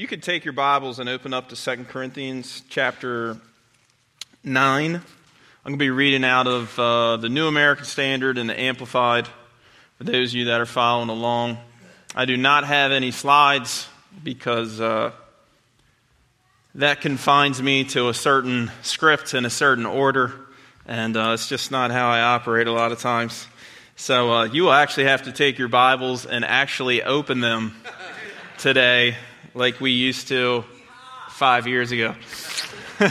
you could take your Bibles and open up to 2 Corinthians chapter 9. I'm going to be reading out of the New American Standard and the Amplified, for those of you that are following along. I do not have any slides because that confines me to a certain script and a certain order, and it's just not how I operate a lot of times. So you will actually have to take your Bibles and actually open them today like we used to 5 years ago. You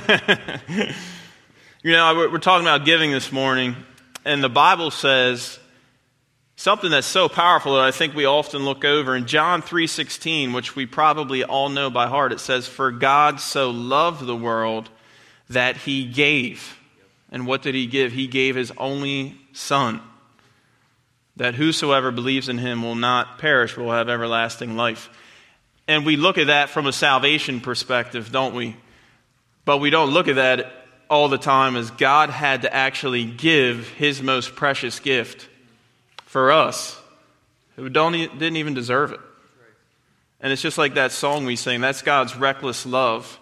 know, we're talking about giving this morning, and the Bible says something that's so powerful that I think we often look over. In John 3:16, which we probably all know by heart, it says, "For God so loved the world that he gave." And what did he give? He gave his only son, that whosoever believes in him will not perish, will have everlasting life. And we look at that from a salvation perspective, don't we? But we don't look at that all the time as God had to actually give his most precious gift for us, who didn't even deserve it. And it's just like that song we sing, that's God's reckless love,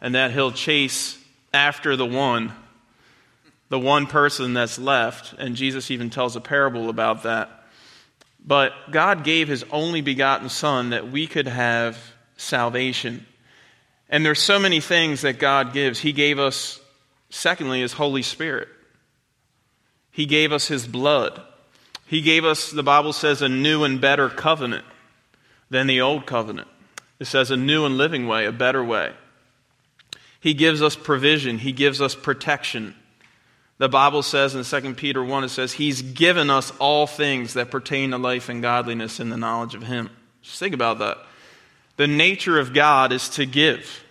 and that he'll chase after the one person that's left, and Jesus even tells a parable about that. But God gave his only begotten son that we could have salvation. And there's so many things that God gives. He gave us, secondly, his Holy Spirit. He gave us his blood. He gave us, the Bible says, a new and better covenant than the old covenant. It says a new and living way, a better way. He gives us provision. He gives us protection. The Bible says in 2 Peter 1, it says, he's given us all things that pertain to life and godliness in the knowledge of him. Just think about that. The nature of God is to give.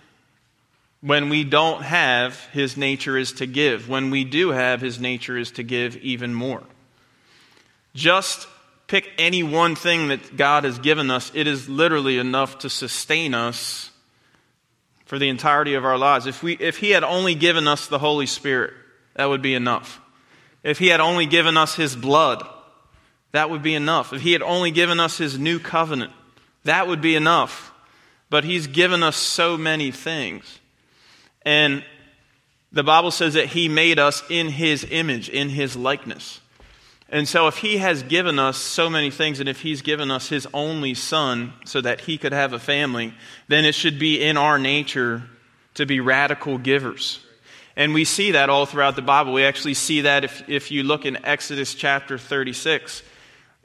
When we don't have, his nature is to give. When we do have, his nature is to give even more. Just pick any one thing that God has given us. It is literally enough to sustain us for the entirety of our lives. If he had only given us the Holy Spirit, that would be enough. If he had only given us his blood, that would be enough. If he had only given us his new covenant, that would be enough. But he's given us so many things. And the Bible says that he made us in his image, in his likeness. And so if he has given us so many things, and if he's given us his only son so that he could have a family, then it should be in our nature to be radical givers. And we see that all throughout the Bible. We actually see that if you look in Exodus chapter 36,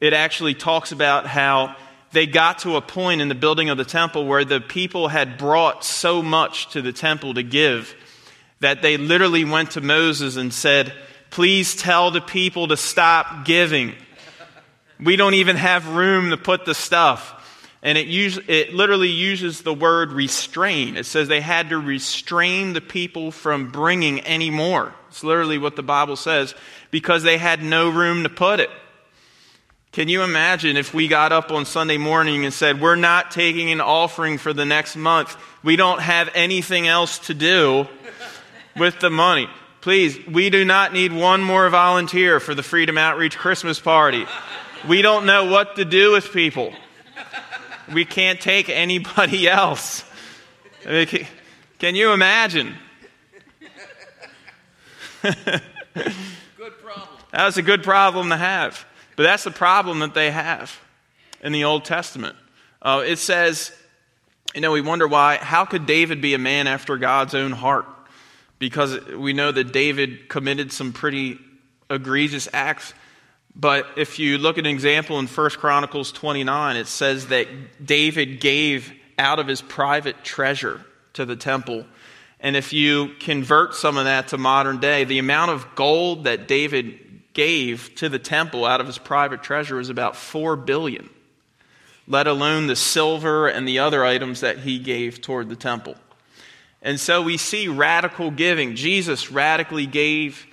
it actually talks about how they got to a point in the building of the temple where the people had brought so much to the temple to give that they literally went to Moses and said, "Please tell the people to stop giving. We don't even have room to put the stuff." And it literally uses the word restrain. It says they had to restrain the people from bringing any more. It's literally what the Bible says, because they had no room to put it. Can you imagine if we got up on Sunday morning and said, "We're not taking an offering for the next month. We don't have anything else to do with the money. Please, we do not need one more volunteer for the Freedom Outreach Christmas party. We don't know what to do with people. We can't take anybody else." I mean, can you imagine? Good problem. That was a good problem to have. But that's the problem that they have in the Old Testament. It says, we wonder why, how could David be a man after God's own heart? Because we know that David committed some pretty egregious acts. But if you look at an example in 1 Chronicles 29, it says that David gave out of his private treasure to the temple. And if you convert some of that to modern day, the amount of gold that David gave to the temple out of his private treasure was about $4 billion, let alone the silver and the other items that he gave toward the temple. And so we see radical giving. Jesus radically gave.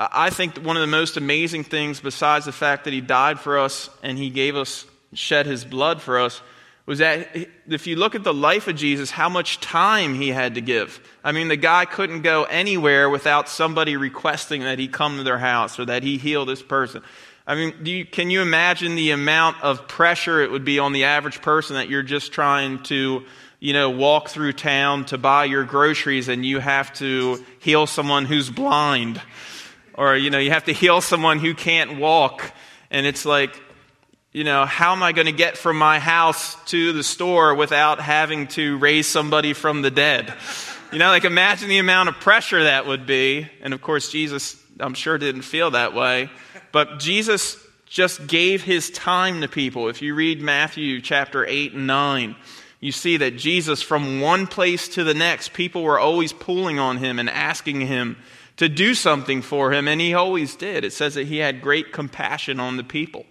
I think one of the most amazing things, besides the fact that he died for us and he gave us, shed his blood for us, was that if you look at the life of Jesus, how much time he had to give. I mean, the guy couldn't go anywhere without somebody requesting that he come to their house or that he heal this person. I mean, can you imagine the amount of pressure it would be on the average person that you're just trying to you know, walk through town to buy your groceries and you have to heal someone who's blind, or, you know, you have to heal someone who can't walk. And it's like, you know, how am I going to get from my house to the store without having to raise somebody from the dead? You know, like imagine the amount of pressure that would be. And of course, Jesus, I'm sure, didn't feel that way. But Jesus just gave his time to people. If you read Matthew chapter 8 and 9, you see that Jesus, from one place to the next, people were always pulling on him and asking him to do something for him. And he always did. It says that he had great compassion on the people.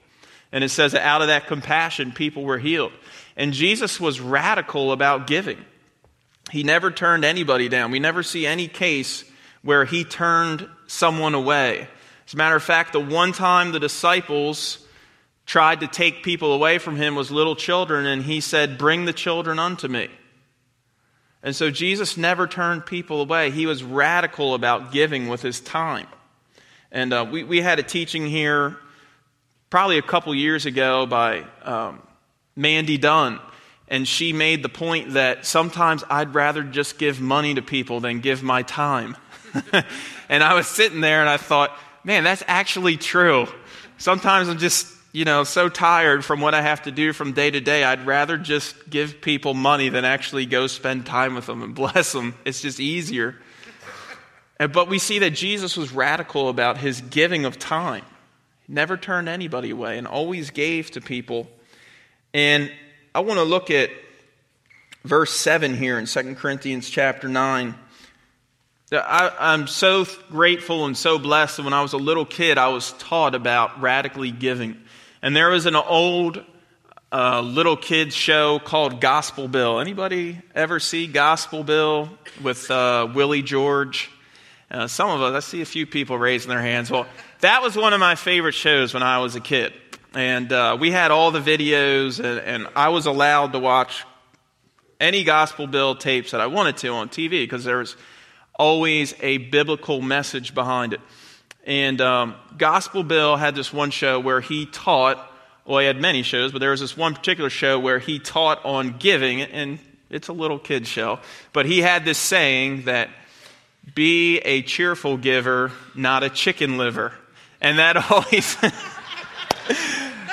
And it says that out of that compassion, people were healed. And Jesus was radical about giving. He never turned anybody down. We never see any case where he turned someone away. As a matter of fact, the one time the disciples tried to take people away from him was little children, and he said, "Bring the children unto me." And so Jesus never turned people away. He was radical about giving with his time. And we had a teaching here probably a couple years ago by Mandy Dunn, and she made the point that sometimes I'd rather just give money to people than give my time. And I was sitting there and I thought, man, that's actually true. Sometimes I'm just, you know, so tired from what I have to do from day to day, I'd rather just give people money than actually go spend time with them and bless them. It's just easier. But we see that Jesus was radical about his giving of time. Never turned anybody away and always gave to people. And I want to look at verse 7 here in 2 Corinthians chapter 9. I'm so grateful and so blessed that when I was a little kid, I was taught about radically giving. And there was an old little kid show called Gospel Bill. Anybody ever see Gospel Bill with Willie George? Some of us, I see a few people raising their hands. Well, that was one of my favorite shows when I was a kid. And we had all the videos, and I was allowed to watch any Gospel Bill tapes that I wanted to on TV because there was always a biblical message behind it. And Gospel Bill had this one show where he taught, well, he had many shows, but there was this one particular show where he taught on giving, and it's a little kid's show, but he had this saying that, "Be a cheerful giver, not a chicken liver." And that always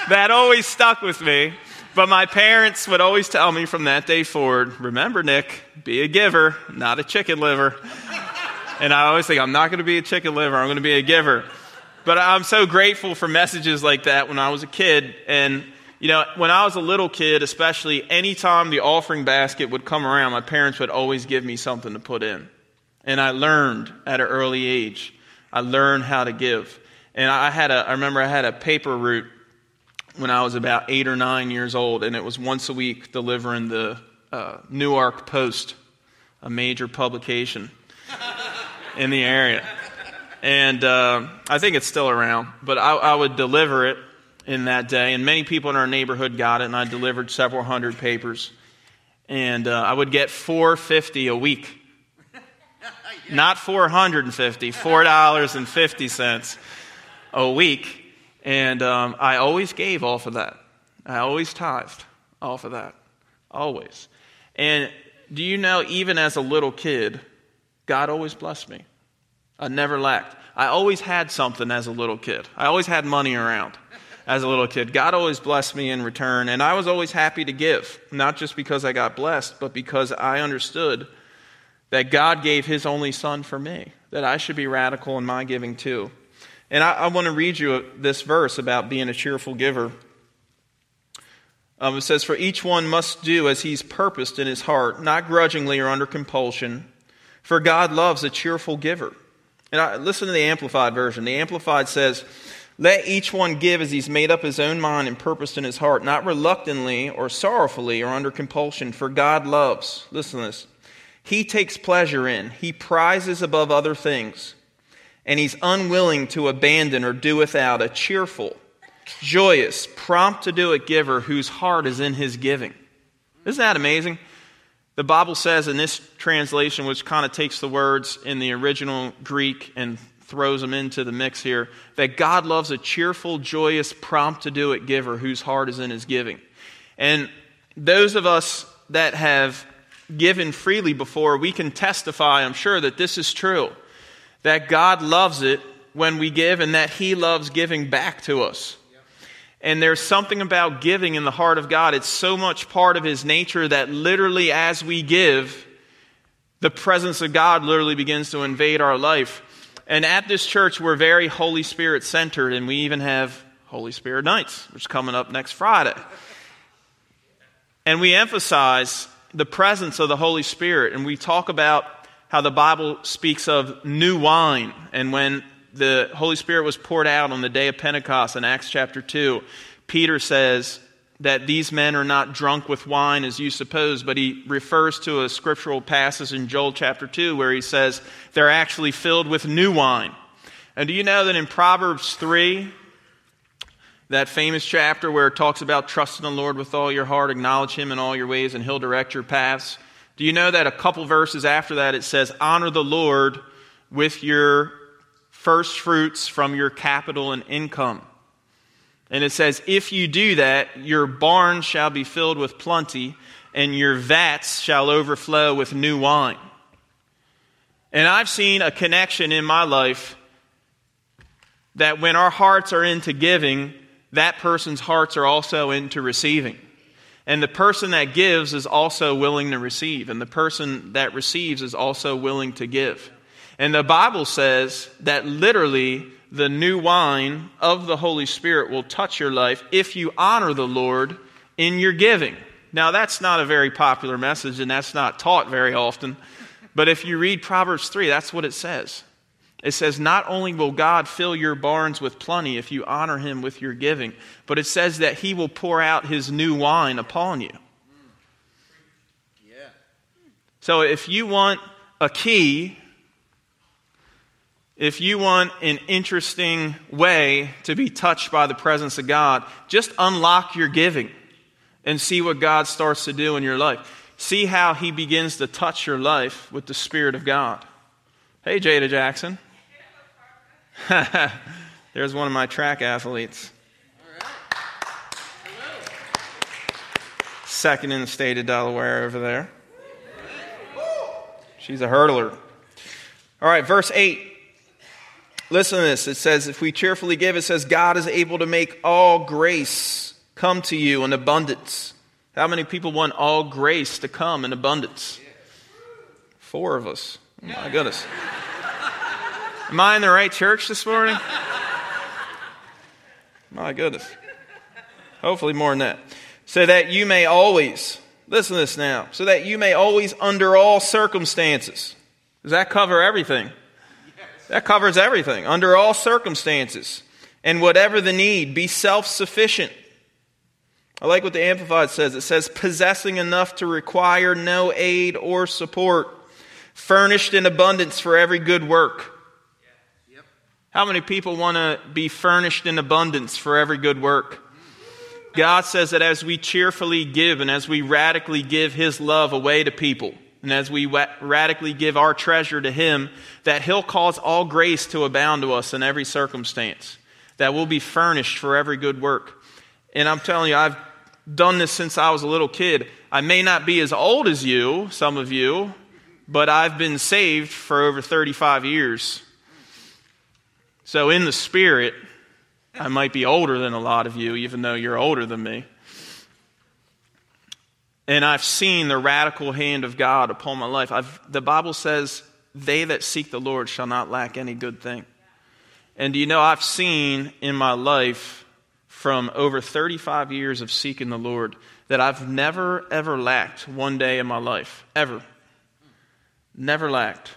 that always stuck with me. But my parents would always tell me from that day forward, "Remember, Nick, be a giver, not a chicken liver." And I always think, I'm not going to be a chicken liver, I'm going to be a giver. But I'm so grateful for messages like that when I was a kid. And, you know, when I was a little kid, especially, anytime the offering basket would come around, my parents would always give me something to put in. And I learned at an early age. I learned how to give. And I remember I had a paper route when I was about 8 or 9 years old, and it was once a week delivering the Newark Post, a major publication in the area. And I think it's still around, but I would deliver it in that day, and many people in our neighborhood got it, and I delivered several hundred papers. And I would get $4.50 a week. Not $450, $4.50 a week. And I always gave off of that. I always tithed off of that. Always. And do you know, even as a little kid, God always blessed me. I never lacked. I always had something as a little kid. I always had money around as a little kid. God always blessed me in return. And I was always happy to give, not just because I got blessed, but because I understood that God gave his only son for me, that I should be radical in my giving too. And I want to read you this verse about being a cheerful giver. It says, "For each one must do as he's purposed in his heart, not grudgingly or under compulsion, for God loves a cheerful giver." And listen to the Amplified version. The Amplified says, "Let each one give as he's made up his own mind and purposed in his heart, not reluctantly or sorrowfully or under compulsion, for God loves," listen to this, "he takes pleasure in, he prizes above other things, and he's unwilling to abandon or do without a cheerful, joyous, prompt to do it giver whose heart is in his giving." Isn't that amazing? The Bible says in this translation, which kind of takes the words in the original Greek and throws them into the mix here, that God loves a cheerful, joyous, prompt to do it giver whose heart is in his giving. And those of us that have given freely before, we can testify, I'm sure, that this is true, that God loves it when we give and that he loves giving back to us. And there's something about giving in the heart of God. It's so much part of his nature that literally as we give, the presence of God literally begins to invade our life. And at this church, we're very Holy Spirit centered, and we even have Holy Spirit nights, which is coming up next Friday. And we emphasize the presence of the Holy Spirit, and we talk about how the Bible speaks of new wine, and when the Holy Spirit was poured out on the day of Pentecost in Acts chapter 2, Peter says that these men are not drunk with wine as you suppose, but he refers to a scriptural passage in Joel chapter 2 where he says they're actually filled with new wine. And do you know that in Proverbs 3, that famous chapter where it talks about trust in the Lord with all your heart, acknowledge him in all your ways, and he'll direct your paths? Do you know that a couple verses after that it says, honor the Lord with your first fruits from your capital and income? And it says, if you do that, your barns shall be filled with plenty, and your vats shall overflow with new wine. And I've seen a connection in my life that when our hearts are into giving, that person's hearts are also into receiving. And the person that gives is also willing to receive, and the person that receives is also willing to give. And the Bible says that literally the new wine of the Holy Spirit will touch your life if you honor the Lord in your giving. Now, that's not a very popular message, and that's not taught very often. But if you read Proverbs 3, that's what it says. It says, not only will God fill your barns with plenty if you honor him with your giving, but it says that he will pour out his new wine upon you. Yeah. So if you want a key, if you want an interesting way to be touched by the presence of God, just unlock your giving and see what God starts to do in your life. See how he begins to touch your life with the Spirit of God. Hey, Jada Jackson. There's one of my track athletes. All right. Second in the state of Delaware over there. She's a hurdler. All right, verse 8. Listen to this. It says, if we cheerfully give, it says, God is able to make all grace come to you in abundance. How many people want all grace to come in abundance? 4 of us. Oh, my goodness. Am I in the right church this morning? My goodness. Hopefully more than that. So that you may always, listen to this now, so that you may always under all circumstances. Does that cover everything? That covers everything. Under all circumstances and whatever the need, be self-sufficient. I like what the Amplified says. It says, possessing enough to require no aid or support, furnished in abundance for every good work. Yeah. Yep. How many people want to be furnished in abundance for every good work? God says that as we cheerfully give and as we radically give his love away to people, and as we radically give our treasure to him, that he'll cause all grace to abound to us in every circumstance, that we'll be furnished for every good work. And I'm telling you, I've done this since I was a little kid. I may not be as old as you, some of you, but I've been saved for over 35 years. So in the spirit, I might be older than a lot of you, even though you're older than me. And I've seen the radical hand of God upon my life. The Bible says, they that seek the Lord shall not lack any good thing. And do you know, I've seen in my life from over 35 years of seeking the Lord that I've never, ever lacked one day in my life. Ever. Never lacked.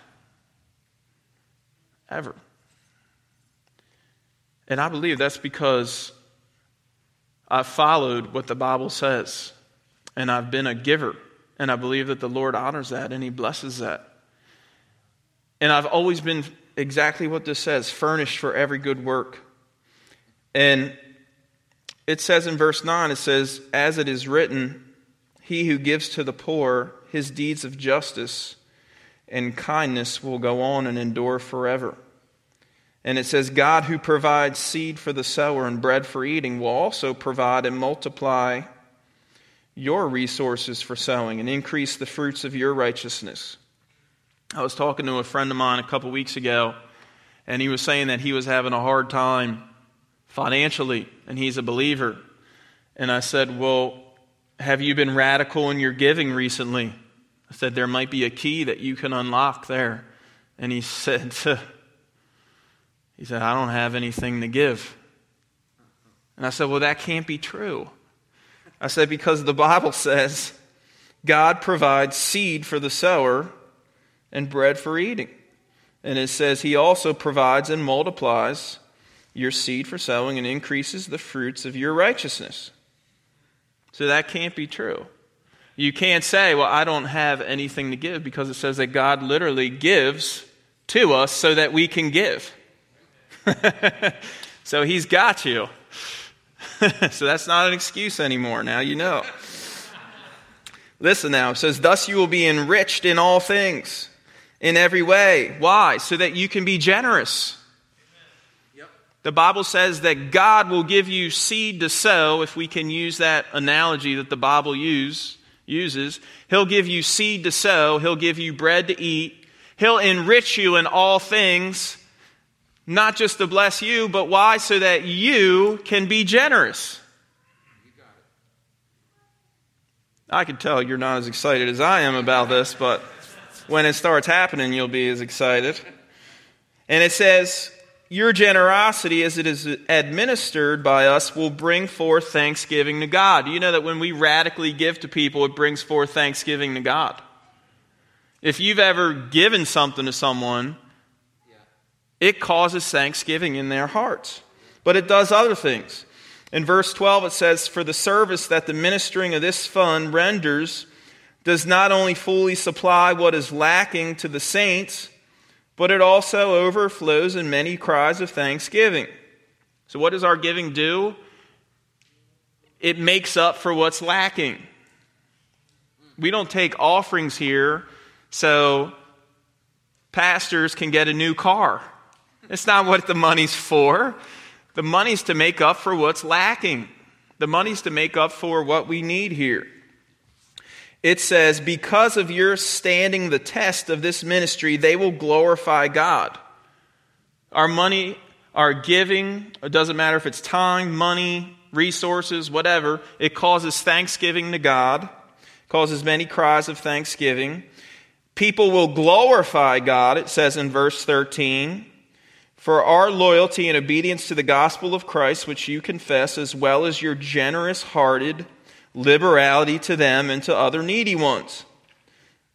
Ever. And I believe that's because I followed what the Bible says. And I've been a giver. And I believe that the Lord honors that and he blesses that. And I've always been exactly what this says, furnished for every good work. And it says in verse 9, it says, as it is written, he who gives to the poor, his deeds of justice and kindness will go on and endure forever. And it says, God who provides seed for the sower and bread for eating will also provide and multiply your resources for sowing and increase the fruits of your righteousness. I was talking to a friend of mine a couple weeks ago, and he was saying that he was having a hard time financially, and he's a believer. And I said, well, have you been radical in your giving recently? I said, there might be a key that you can unlock there. And he said, I don't have anything to give. And I said, well, that can't be true. I said, because the Bible says God provides seed for the sower and bread for eating. And it says he also provides and multiplies your seed for sowing and increases the fruits of your righteousness. So that can't be true. You can't say, well, I don't have anything to give, because it says that God literally gives to us so that we can give. So he's got you. So that's not an excuse anymore. Now you know. Listen now, it says, thus you will be enriched in all things, in every way. Why? So that you can be generous. Yep. The Bible says that God will give you seed to sow, if we can use that analogy that the Bible uses. He'll give you seed to sow. He'll give you bread to eat. He'll enrich you in all things, not just to bless you, but why? So that you can be generous. You got it. I can tell you're not as excited as I am about this, but when it starts happening, you'll be as excited. And it says, your generosity as it is administered by us will bring forth thanksgiving to God. Do you know that when we radically give to people, it brings forth thanksgiving to God? If you've ever given something to someone, it causes thanksgiving in their hearts. But it does other things. In verse 12, it says, for the service that the ministering of this fund renders does not only fully supply what is lacking to the saints, but it also overflows in many cries of thanksgiving. So what does our giving do? It makes up for what's lacking. We don't take offerings here so pastors can get a new car. It's not what the money's for. The money's to make up for what's lacking. The money's to make up for what we need here. It says, because of your standing the test of this ministry, they will glorify God. Our money, our giving, it doesn't matter if it's time, money, resources, whatever, it causes thanksgiving to God, causes many cries of thanksgiving. People will glorify God, it says in verse 13, for our loyalty and obedience to the gospel of Christ, which you confess, as well as your generous-hearted liberality to them and to other needy ones.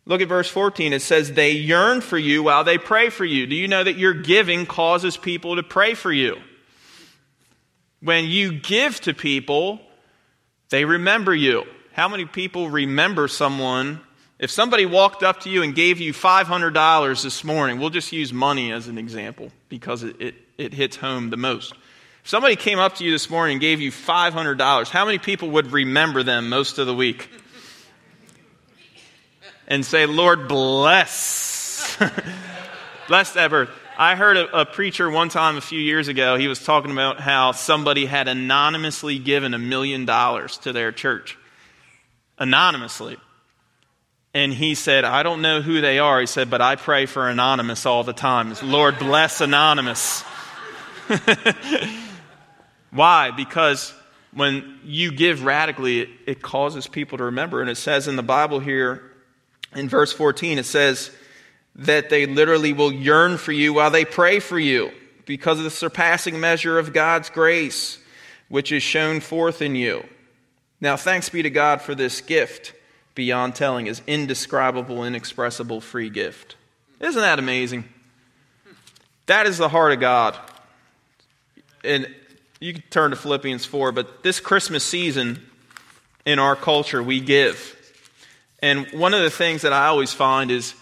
Look at verse 14. It says, they yearn for you while they pray for you. Do you know that your giving causes people to pray for you? When you give to people, they remember you. How many people remember someone? If somebody walked up to you and gave you $500 this morning, we'll just use money as an example because it hits home the most. If somebody came up to you this morning and gave you $500, how many people would remember them most of the week? And say, Lord, bless. Bless that birth. I heard a preacher one time a few years ago, he was talking about how somebody had anonymously given $1 million to their church. Anonymously. And he said, I don't know who they are. He said, but I pray for Anonymous all the time. It's, Lord, bless Anonymous. Why? Because when you give radically, it causes people to remember. And it says in the Bible here, in verse 14, it says that they literally will yearn for you while they pray for you because of the surpassing measure of God's grace, which is shown forth in you. Now, thanks be to God for this gift, beyond telling, is indescribable, inexpressible, free gift. Isn't that amazing? That is the heart of God. And you can turn to Philippians 4, but this Christmas season in our culture, we give. And one of the things that I always find is,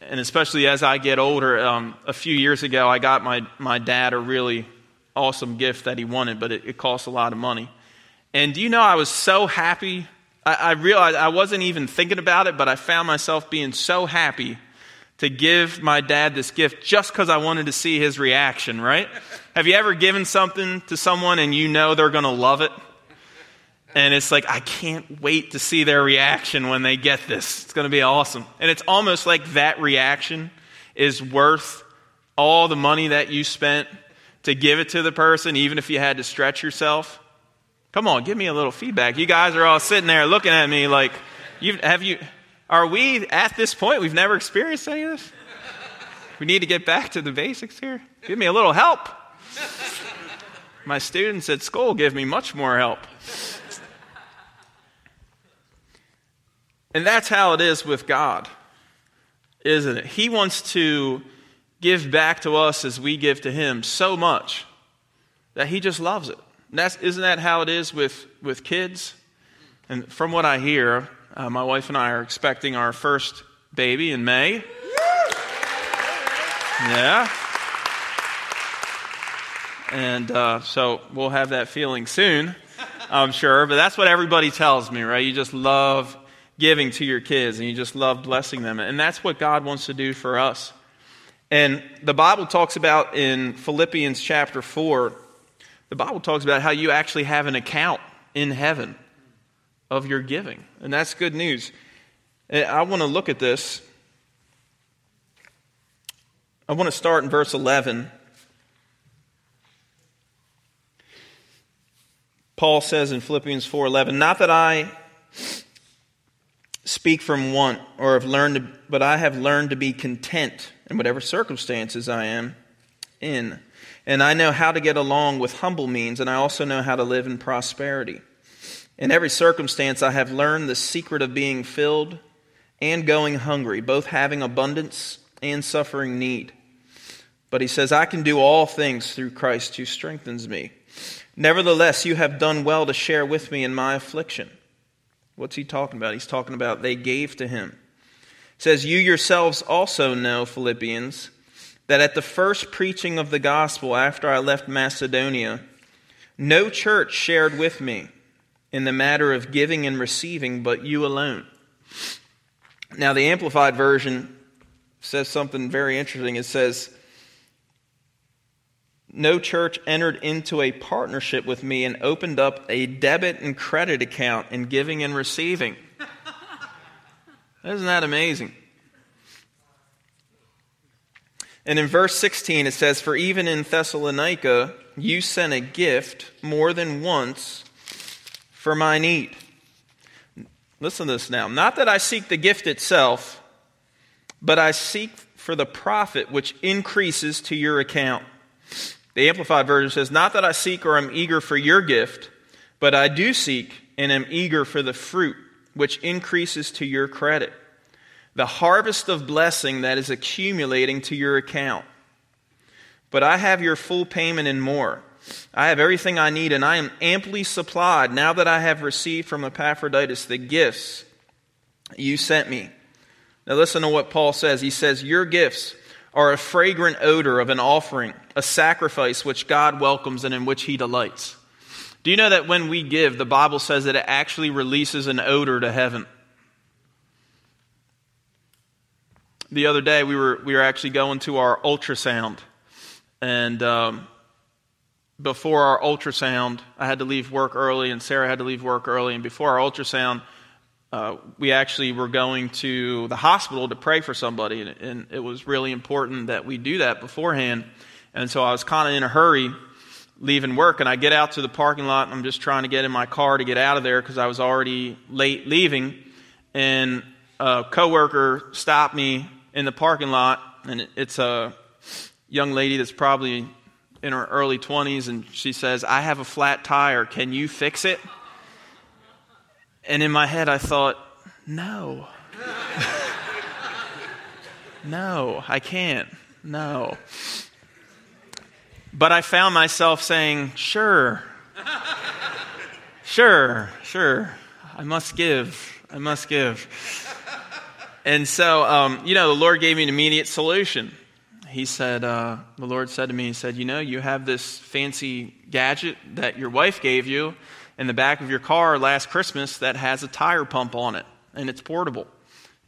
and especially as I get older, a few years ago, I got my dad a really awesome gift that he wanted, but it cost a lot of money. And do you know, I was so happy. I realized I wasn't even thinking about it, but I found myself being so happy to give my dad this gift just because I wanted to see his reaction, right? Have you ever given something to someone and you know they're going to love it? And it's like, I can't wait to see their reaction when they get this. It's going to be awesome. And it's almost like that reaction is worth all the money that you spent to give it to the person, even if you had to stretch yourself. Come on, give me a little feedback. You guys are all sitting there looking at me like, are we at this point? We've never experienced any of this? We need to get back to the basics here. Give me a little help. My students at school give me much more help. And that's how it is with God, isn't it? He wants to give back to us as we give to him so much that he just loves it. And isn't that how it is with kids? And from what I hear, my wife and I are expecting our first baby in May. Yeah. And so we'll have that feeling soon, I'm sure. But that's what everybody tells me, right? You just love giving to your kids, and you just love blessing them. And that's what God wants to do for us. And the Bible talks about in Philippians chapter 4, the Bible talks about how you actually have an account in heaven of your giving. And that's good news. And I want to look at this. I want to start in verse 11. Paul says in Philippians 4:11, "Not that I speak from want or have learned, but I have learned to be content in whatever circumstances I am in. And I know how to get along with humble means, and I also know how to live in prosperity. In every circumstance I have learned the secret of being filled and going hungry, both having abundance and suffering need." But he says, "I can do all things through Christ who strengthens me. Nevertheless, you have done well to share with me in my affliction." What's he talking about? He's talking about they gave to him. It says, "You yourselves also know, Philippians, that at the first preaching of the gospel after I left Macedonia, no church shared with me in the matter of giving and receiving, but you alone." Now, the Amplified version says something very interesting. It says, "No church entered into a partnership with me and opened up a debit and credit account in giving and receiving." Isn't that amazing? And in verse 16 it says, "For even in Thessalonica you sent a gift more than once for my need." Listen to this now. "Not that I seek the gift itself, but I seek for the profit which increases to your account." The Amplified version says, "Not that I seek or am eager for your gift, but I do seek and am eager for the fruit which increases to your credit, the harvest of blessing that is accumulating to your account. But I have your full payment and more. I have everything I need, and I am amply supplied now that I have received from Epaphroditus the gifts you sent me." Now listen to what Paul says. He says, "Your gifts are a fragrant odor of an offering, a sacrifice which God welcomes and in which he delights." Do you know that when we give, the Bible says that it actually releases an odor to heaven? The other day, we were actually going to our ultrasound. And before our ultrasound, I had to leave work early, and Sarah had to leave work early. And before our ultrasound, we actually were going to the hospital to pray for somebody, and it was really important that we do that beforehand. And so I was kind of in a hurry leaving work, and I get out to the parking lot, and I'm just trying to get in my car to get out of there because I was already late leaving. And a coworker stopped me in the parking lot, and it's a young lady that's probably in her early 20s, and she says, "I have a flat tire. Can you fix it?" And in my head, I thought, no. No, I can't. No. But I found myself saying, sure. Sure. I must give. And so, the Lord gave me an immediate solution. He said, the Lord said to me, he said, "You have this fancy gadget that your wife gave you in the back of your car last Christmas that has a tire pump on it, and it's portable.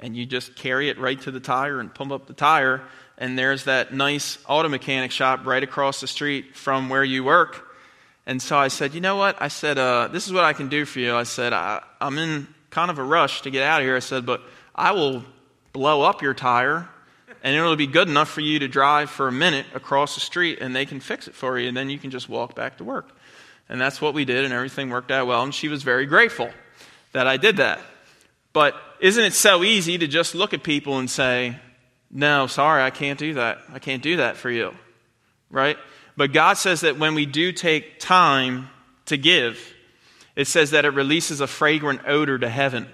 And you just carry it right to the tire and pump up the tire, and there's that nice auto mechanic shop right across the street from where you work, And so I said, you know what? I said, this is what I can do for you. I said, I'm in kind of a rush to get out of here. I said, but I will blow up your tire, and it'll be good enough for you to drive for a minute across the street, and they can fix it for you, and then you can just walk back to work. And that's what we did, and everything worked out well. And she was very grateful that I did that. But isn't it so easy to just look at people and say, no, sorry, I can't do that. I can't do that for you, right? But God says that when we do take time to give, it says that it releases a fragrant odor to heaven.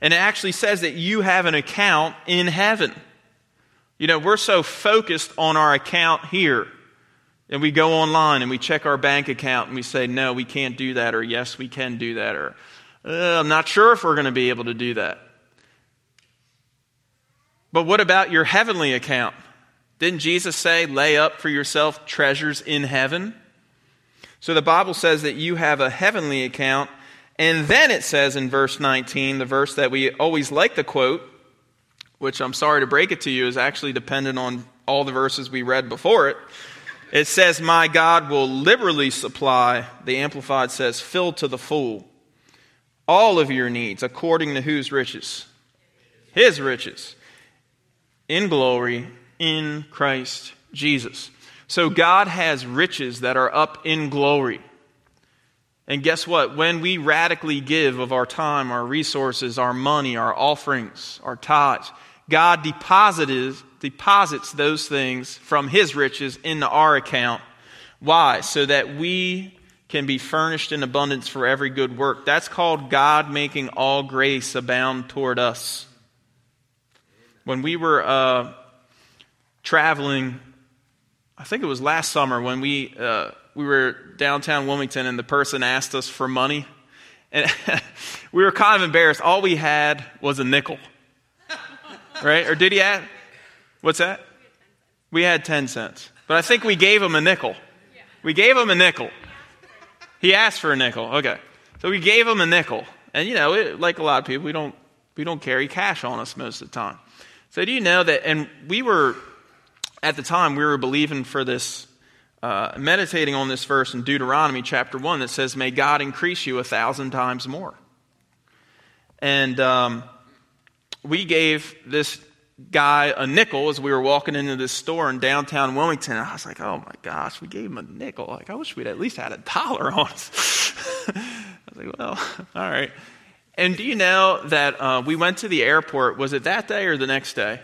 And it actually says that you have an account in heaven. You know, we're so focused on our account here. And we go online and we check our bank account and we say, no, we can't do that, or yes, we can do that, or I'm not sure if we're going to be able to do that. But what about your heavenly account? Didn't Jesus say, lay up for yourself treasures in heaven? So the Bible says that you have a heavenly account. And then it says in verse 19, the verse that we always like to quote, which I'm sorry to break it to you, is actually dependent on all the verses we read before it. It says, my God will liberally supply, the Amplified says, fill to the full, all of your needs, according to whose riches? His riches. In glory, in Christ Jesus. So God has riches that are up in glory. And guess what? When we radically give of our time, our resources, our money, our offerings, our tithes, God deposits those things from His riches into our account. Why? So that we can be furnished in abundance for every good work. That's called God making all grace abound toward us. When we were traveling, I think it was last summer, when we were downtown Wilmington and the person asked us for money. And we were kind of embarrassed. All we had was a nickel. Right? Or did he ask? What's that? We had 10 cents. But I think we gave him a nickel. We gave him a nickel. He asked for a nickel. Okay. So we gave him a nickel. And, you know, like a lot of people, we don't carry cash on us most of the time. So do you know that, and we were, at the time, we were believing for this, meditating on this verse in Deuteronomy chapter 1 that says, may God increase you 1,000 times more. And we gave this guy a nickel as we were walking into this store in downtown Wilmington. I was like, oh my gosh, we gave him a nickel. Like, I wish we'd at least had a dollar on us. I was like, well, all right. And do you know that we went to the airport? Was it that day or the next day?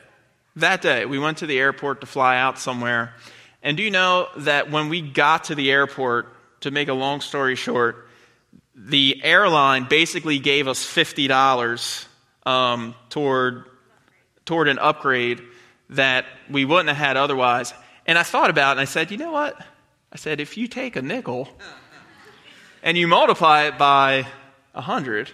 That day. We went to the airport to fly out somewhere. And do you know that when we got to the airport, to make a long story short, the airline basically gave us $50 toward an upgrade that we wouldn't have had otherwise. And I thought about it, and I said, you know what? I said, if you take a nickel and you multiply it by 100,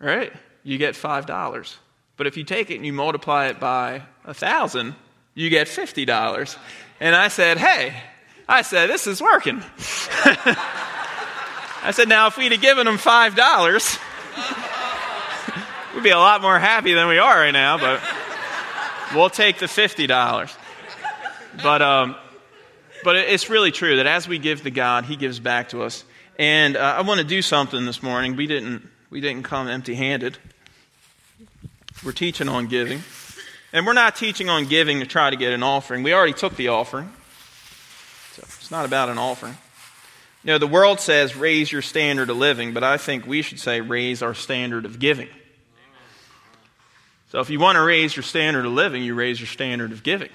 right, you get $5. But if you take it and you multiply it by 1,000, you get $50. And I said, hey, this is working. I said, now, if we'd have given them $5, we'd be a lot more happy than we are right now, but we'll take the $50. But it's really true that as we give to God, He gives back to us. And I want to do something this morning. We didn't come empty-handed. We're teaching on giving, and we're not teaching on giving to try to get an offering. We already took the offering, so it's not about an offering. You know, the world says raise your standard of living, but I think we should say raise our standard of giving. So if you want to raise your standard of living, you raise your standard of giving.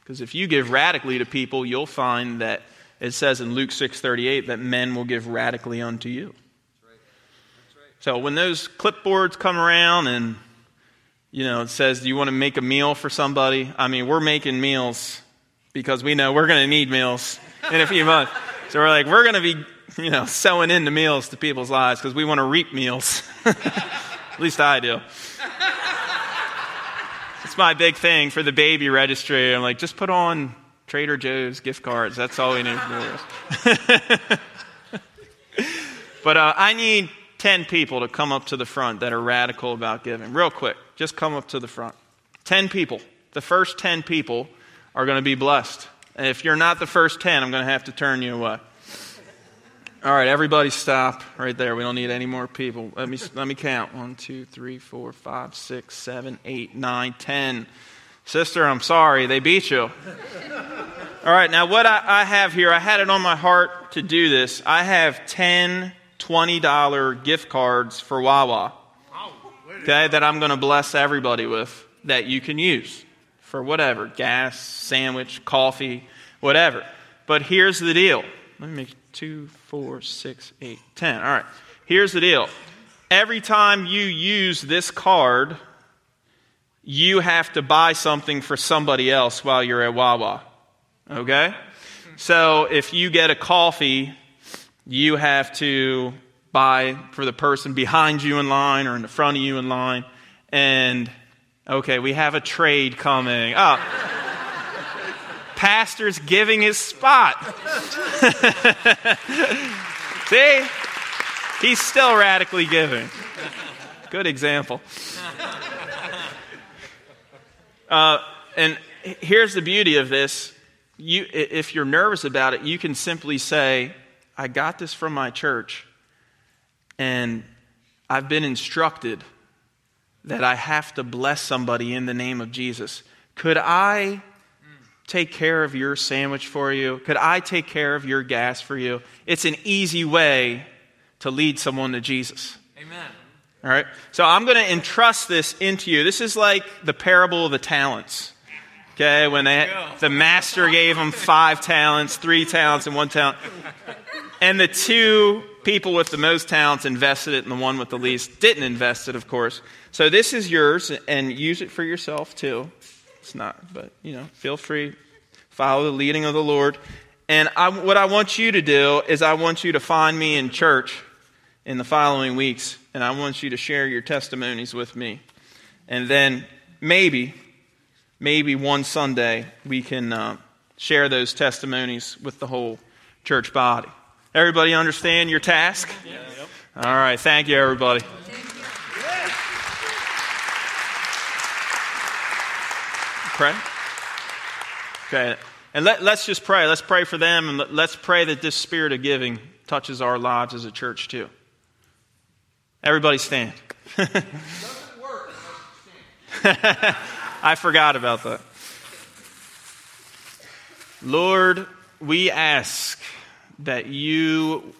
Because if you give radically to people, you'll find that it says in Luke 6:38 that men will give radically unto you. That's right. That's right. So when those clipboards come around and, you know, it says, do you want to make a meal for somebody? I mean, we're making meals because we know we're going to need meals in a few months. So we're like, we're going to be, you know, sewing into meals to people's lives because we want to reap meals. At least I do. It's my big thing for the baby registry. I'm like, just put on Trader Joe's gift cards. That's all we need to do. But I need 10 people to come up to the front that are radical about giving. Real quick, just come up to the front. 10 people. The first 10 people are going to be blessed. And if you're not the first 10, I'm going to have to turn you away. All right, everybody stop right there. We don't need any more people. Let me count. 1, 2, 3, 4, 5, 6, 7, 8, 9, 10. Sister, I'm sorry. They beat you. All right, now what I have here, I had it on my heart to do this. I have 10 $20 gift cards for Wawa, okay, that I'm going to bless everybody with that you can use for whatever, gas, sandwich, coffee, whatever. But here's the deal. Let me make 2, 4, 6, 8, 10. All right. Here's the deal. Every time you use this card, you have to buy something for somebody else while you're at Wawa. Okay? So if you get a coffee, you have to buy for the person behind you in line or in the front of you in line. And, okay, we have a trade coming. Oh. Pastor's giving his spot. See? He's still radically giving. Good example. And here's the beauty of this. If you're nervous about it, you can simply say, I got this from my church, and I've been instructed that I have to bless somebody in the name of Jesus. Could I take care of your sandwich for you? Could I take care of your gas for you? It's an easy way to lead someone to Jesus. Amen. All right? So I'm going to entrust this into you. This is like the parable of the talents. Okay? When the master gave them 5 talents, 3 talents, and 1 talent. And the 2 people with the most talents invested it, and the one with the least didn't invest it, of course. So this is yours, and use it for yourself, too. It's not, but, feel free. Follow the leading of the Lord. And what I want you to do is I want you to find me in church in the following weeks, and I want you to share your testimonies with me. And then maybe one Sunday we can share those testimonies with the whole church body. Everybody understand your task? Yeah. Yep. All right. Thank you, everybody. Pray. Okay. And let's just pray. Let's pray for them, and let's pray that this spirit of giving touches our lives as a church too. Everybody stand. Doesn't work. I forgot about that. Lord, we ask that you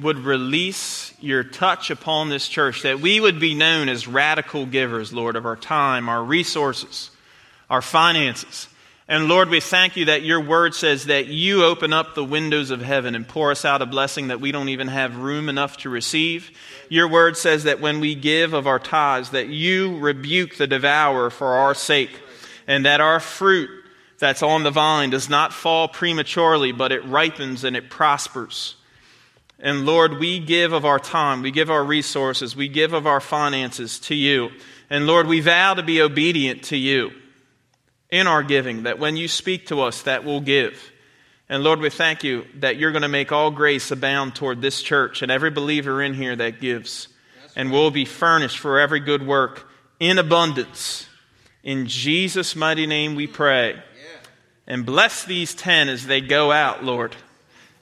would release your touch upon this church, that we would be known as radical givers, Lord, of our time, our resources, our finances. And Lord, we thank you that your word says that you open up the windows of heaven and pour us out a blessing that we don't even have room enough to receive. Your word says that when we give of our tithes, that you rebuke the devourer for our sake, and that our fruit that's on the vine does not fall prematurely, but it ripens and it prospers. And Lord, we give of our time, we give our resources, we give of our finances to you. And Lord, we vow to be obedient to you in our giving, that when you speak to us, that we'll give. And Lord, we thank you that you're going to make all grace abound toward this church and every believer in here that gives. And we'll be furnished for every good work in abundance. In Jesus' mighty name we pray. And bless these 10 as they go out, Lord.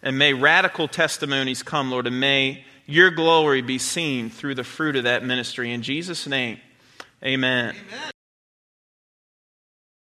And may radical testimonies come, Lord. And may your glory be seen through the fruit of that ministry. In Jesus' name, amen. Amen.